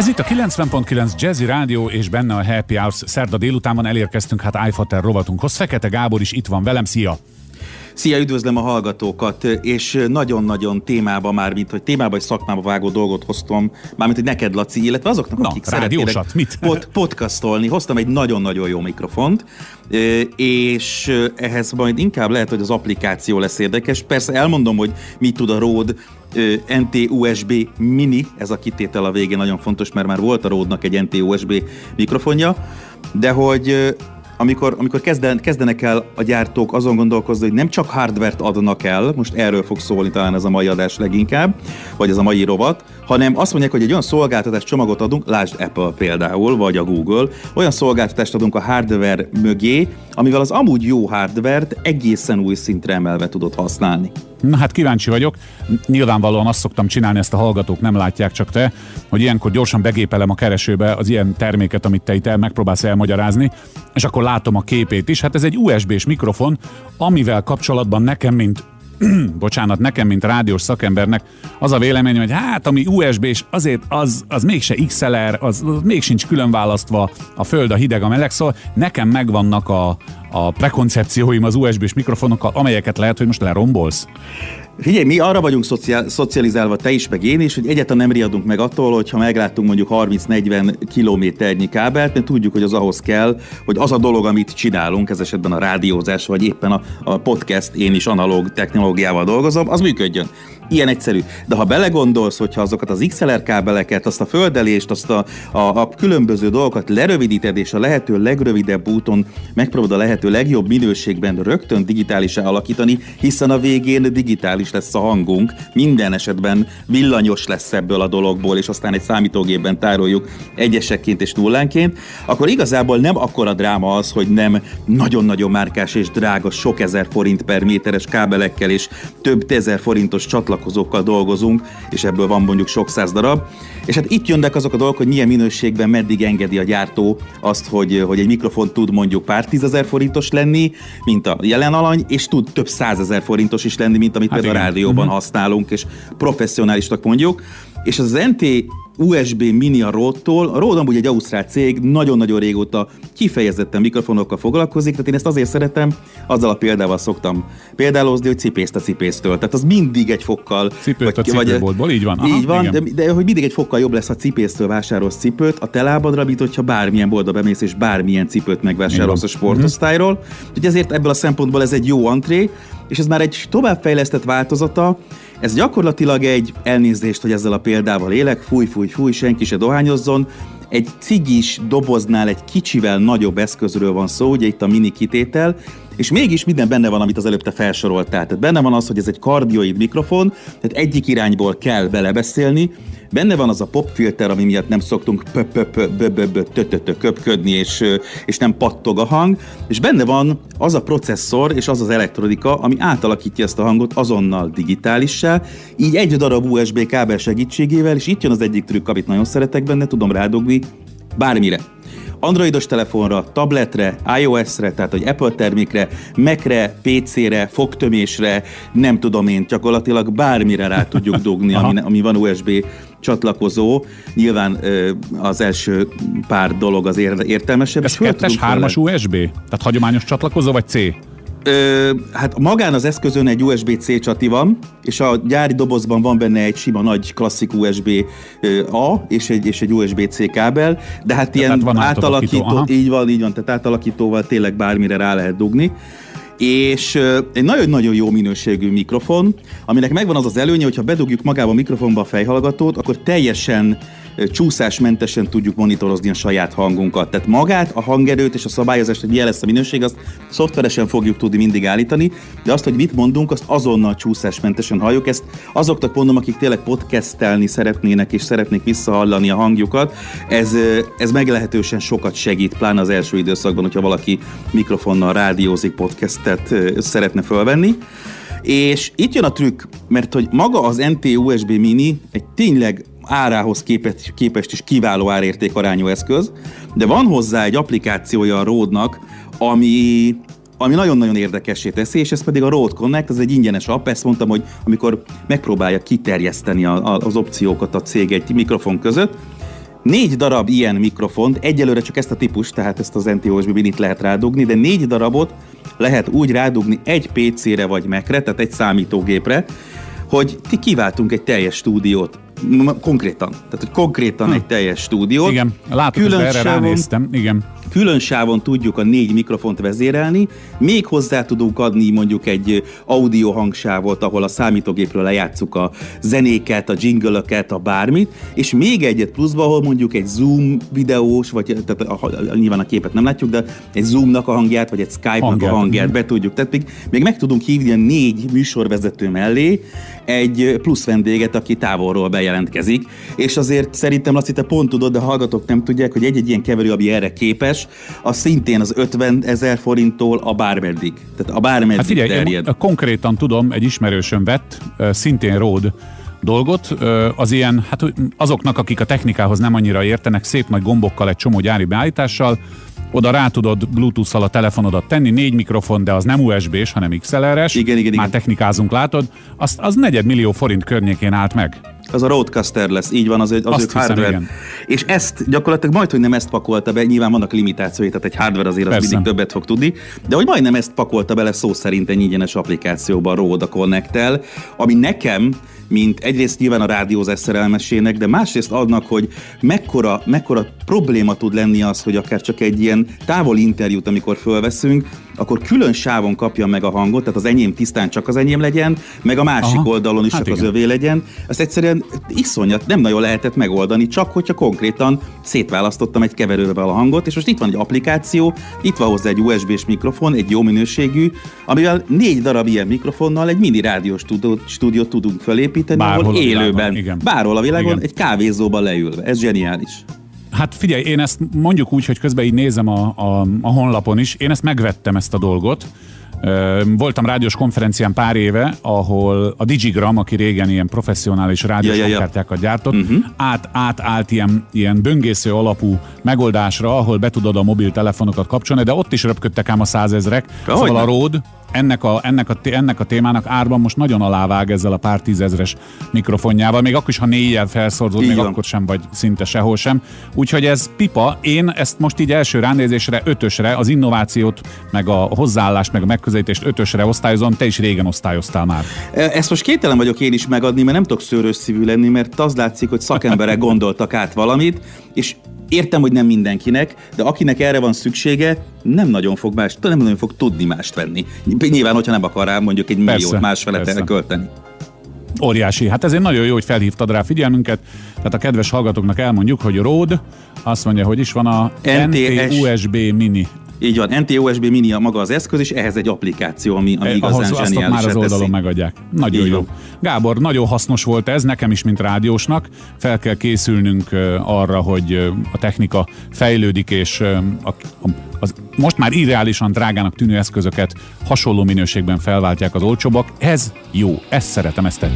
Ez itt a 90.9 Jazzy Rádió és benne a Happy Hours. Szerda délutánban elérkeztünk iFater rovatunkhoz. Fekete Gábor is itt van velem, szia! Szia, üdvözlöm a hallgatókat, és nagyon-nagyon témába már, mint hogy témába és szakmába vágó dolgot hoztam, mármint hogy neked, Laci, illetve azoknak, akik szeretnének podcastolni, hoztam egy nagyon-nagyon jó mikrofont, és ehhez majd inkább lehet, hogy az applikáció lesz érdekes. Persze elmondom, hogy mit tud a Røde NT-USB Mini, ez a kitétel a végén nagyon fontos, mert már volt a Røde-nak egy NT-USB mikrofonja, de hogy... Amikor kezdenek el a gyártók azon gondolkozni, hogy nem csak hardvert adnak el, most erről fog szólni talán ez a mai adás leginkább, vagy ez a mai rovat, hanem azt mondják, hogy egy olyan szolgáltatás csomagot adunk, lásd Apple például, vagy a Google, olyan szolgáltatást adunk a hardware mögé, amivel az amúgy jó hardvert egészen új szintre emelve tudod használni. Na hát kíváncsi vagyok, nyilvánvalóan azt szoktam csinálni, ezt a hallgatók nem látják, csak te, hogy ilyenkor gyorsan begépelem a keresőbe az ilyen terméket, amit te itt megpróbálsz elmagyarázni, és akkor látom a képét is. Hát ez egy USB-s mikrofon, amivel kapcsolatban nekem, mint nekem, mint rádiós szakembernek az a véleményem, hogy hát ami USB-s, azért az mégse XLR, az még sincs különválasztva a föld, a hideg, a meleg, szóval nekem megvannak a prekoncepcióim az USB-s mikrofonokkal, amelyeket lehet, hogy most lerombolsz. Figyelj, mi arra vagyunk szocializálva, te is, meg én is, hogy egyáltalán nem riadunk meg attól, hogyha meglátunk mondjuk 30-40 kilométernyi kábelt, mert tudjuk, hogy az ahhoz kell, hogy az a dolog, amit csinálunk, ez esetben a rádiózás, vagy éppen a podcast, én is analóg technológiával dolgozom, az működjön. Ilyen egyszerű. De ha belegondolsz, hogyha azokat az XLR kábeleket, azt a földelést, azt a különböző dolgokat lerövidíted, és a lehető legrövidebb úton megpróbálod a lehető legjobb minőségben rögtön digitálisá alakítani, hiszen a végén digitális lesz a hangunk, minden esetben villanyos lesz ebből a dologból, és aztán egy számítógépben tároljuk egyesekként és nullánként, akkor igazából nem akkora dráma az, hogy nem nagyon-nagyon márkás és drága, sok ezer forint per méteres kábelekkel és több ezer forintos csatlakozásokkal dolgozunk, és ebből van mondjuk sok száz darab. És hát itt jönnek azok a dolgok, hogy milyen minőségben meddig engedi a gyártó azt, hogy egy mikrofon tud mondjuk pár tízezer forintos lenni, mint a jelen alany, és tud több százezer forintos is lenni, mint amit például a rádióban használunk, és professzionálisnak mondjuk. És az NT USB Mini a Røde-tól. A Røde amúgy egy ausztrál cég, nagyon-nagyon régóta kifejezetten mikrofonokkal foglalkozik, tehát én ezt azért szeretem, azzal a példával szoktam példálozni, hogy cipészt a cipésztől. Tehát az mindig egy fokkal... Cipőt a cipőboltból, így van. Aha, így van, de hogy mindig egy fokkal jobb lesz, ha cipésztől vásárolsz cipőt, a te lábadra, mint hogyha bármilyen boltba bemész, és bármilyen cipőt megvásárolsz a sportosztályról. Úgyhogy ezért ebből a szempontból ez egy jó antré, és ez már egy továbbfejlesztett változata. Ez gyakorlatilag egy, elnézést, hogy ezzel a példával élek, fúj, senki se dohányozzon, egy cigis doboznál egy kicsivel nagyobb eszközről van szó, ugye itt a mini kitétel, és mégis minden benne van, amit az előbb te felsoroltál. Tehát benne van az, hogy ez egy kardioid mikrofon, tehát egyik irányból kell vele beszélni, benne van az a popfilter, ami miatt nem szoktunk köpködni, és nem pattog a hang, és benne van az a processzor és az az elektronika, ami átalakítja ezt a hangot azonnal digitálissá, így egy darab USB kábel segítségével, és itt jön az egyik trükk, amit nagyon szeretek benne, tudom rádugni bármire. Androidos telefonra, tabletre, iOS-re, tehát egy Apple termékre, Mac-re, PC-re, fogtömésre, nem tudom én, gyakorlatilag bármire rá tudjuk dugni, ami van USB csatlakozó. Nyilván az első pár dolog az értelmesebb. Ez 2-3-as USB? Tehát hagyományos csatlakozó vagy C? Hát magán az eszközön egy USB-C csati van, és a gyári dobozban van benne egy sima nagy klasszik USB-A és egy USB-C kábel, de hát ilyen átalakító, így van, tehát átalakítóval tényleg bármire rá lehet dugni. És egy nagyon-nagyon jó minőségű mikrofon, aminek megvan az az előnye, hogyha bedugjuk magába a mikrofonba a fejhallgatót, akkor teljesen csúszásmentesen tudjuk monitorozni a saját hangunkat. Tehát magát, a hangerőt és a szabályozást, hogy milyen lesz a minőség, azt szoftveresen fogjuk tudni mindig állítani, de azt, hogy mit mondunk, azt azonnal csúszásmentesen halljuk. Ezt azoknak mondom, akik tényleg podcastelni szeretnének és szeretnék visszahallani a hangjukat, ez meglehetősen sokat segít, pláne az első időszakban, hogyha valaki mikrofonnal rádiózik, podcastet szeretne fölvenni. És itt jön a trükk, mert hogy maga az NT-USB Mini egy tényleg árához képest is kiváló árértékarányú eszköz, de van hozzá egy applikációja a Røde-nak, ami nagyon-nagyon érdekessé teszi, és ez pedig a Røde Connect, ez egy ingyenes app, ezt mondtam, hogy amikor megpróbálja kiterjeszteni az opciókat a cég egy mikrofon között, 4 darab ilyen mikrofont, egyelőre csak ezt a típust, tehát ezt az NT-USB Minit lehet rádugni, de 4 darabot lehet úgy rádugni egy PC-re vagy Mac-re, tehát egy számítógépre, hogy ti kiváltunk egy teljes stúdiót. Konkrétan. Tehát, hogy konkrétan egy teljes stúdiót. Igen, látok, hogy erre ránéztem. Igen. Külön sávon tudjuk a 4 mikrofont vezérelni, még hozzá tudunk adni mondjuk egy audio hangsávot, ahol a számítógépről lejátszuk a zenéket, a jingle-öket, a bármit, és még egyet pluszba, ahol mondjuk egy Zoom videós, vagy tehát nyilván a képet nem látjuk, de egy Zoomnak a hangját, vagy egy Skype-nak a hangját be tudjuk. Tehát még meg tudunk hívni a 4 műsorvezető mellé egy plusz vendéget, aki távolról bejelentkezik, és azért szerintem, Laci, te pont tudod, de hallgatók nem tudják, hogy egy-egy ilyen keverő, ami erre képes, az szintén az 50 000 forinttól a bármeddig. Tehát a bármeddig terjed. Hát figyelj, én konkrétan tudom, egy ismerősöm vett szintén Røde dolgot, az ilyen, hát azoknak, akik a technikához nem annyira értenek, szép nagy gombokkal, egy csomó gyári beállítással, oda rá tudod Bluetooth-szal a telefonodat tenni, 4 mikrofon, de az nem USB-s, hanem XLR-es. Igen. Már technikázunk, látod. Az 4 millió forint környékén állt meg. Az a RØDECaster lesz, így van, az ők hardware. Igen. És ezt gyakorlatilag majdhogy nem ezt pakolta be, nyilván vannak limitációi, tehát egy hardware azért az mindig többet fog tudni, de hogy majdnem ezt pakolta bele szó szerint egy ingyenes applikációban Røde Connect-tel, ami nekem, mint egyrészt nyilván a rádiózás szerelmesének, de másrészt adnak, hogy mekkora probléma tud lenni az, hogy akár csak egy ilyen távoli interjút, amikor fölveszünk, akkor külön sávon kapja meg a hangot, tehát az enyém tisztán csak az enyém legyen, meg a másik oldalon is csak az övé legyen. Ezt egyszerűen iszonyat nem nagyon lehetett megoldani, csak hogyha konkrétan szétválasztottam egy keverővel a hangot, és most itt van egy applikáció, itt van hozzá egy USB-s mikrofon, egy jó minőségű, amivel 4 darab ilyen mikrofonnal egy mini rádiós stúdiót tudunk felépíteni, bárhol ahol élőben, bárhol a világon, egy kávézóban leülve. Ez zseniális. Hát figyelj, én ezt mondjuk úgy, hogy közben így nézem a honlapon is, én ezt megvettem, ezt a dolgot. Voltam rádiós konferencián pár éve, ahol a Digigram, aki régen ilyen professzionális rádiós hangkártyákat gyártott, átállt ilyen böngésző alapú megoldásra, ahol be tudod a mobiltelefonokat kapcsolni, de ott is röpködtek ám a 100 000-ek. Szóval a Røde ennek a témának árban most nagyon alávág ezzel a pár 10 000-es mikrofonjával, még akkor is, ha 4-jel felszorzott, még akkor sem vagy szinte sehol sem. Úgyhogy ez pipa, én ezt most így első ránézésre 5-ösre, az innovációt, meg a hozzáállást, meg a megközelítést 5-ösre osztályozom, te is régen osztályoztál már. Ezt most képtelen vagyok én is megadni, mert nem tudok szőrös szívű lenni, mert az látszik, hogy szakemberek gondoltak át valamit, és értem, hogy nem mindenkinek, de akinek erre van szüksége, nem nagyon fog tudni mást venni. Nyilván, hogyha nem akar rá mondjuk egy milliót másfele költeni. Óriási. Hát ezért nagyon jó, hogy felhívtad rá figyelmünket. Tehát a kedves hallgatóknak elmondjuk, hogy Røde, azt mondja, hogy is van a NT-USB Mini. Így van, NT-USB Mini a maga az eszköz, és ehhez egy applikáció, ami igazán zseniálisan teszi. Már az oldalon megadják. Nagyon jó. Gábor, nagyon hasznos volt ez, nekem is, mint rádiósnak. Fel kell készülnünk arra, hogy a technika fejlődik, és az most már irreálisan drágának tűnő eszközöket hasonló minőségben felváltják az olcsóbbak. Ez jó, ezt szeretem, ezt tettem.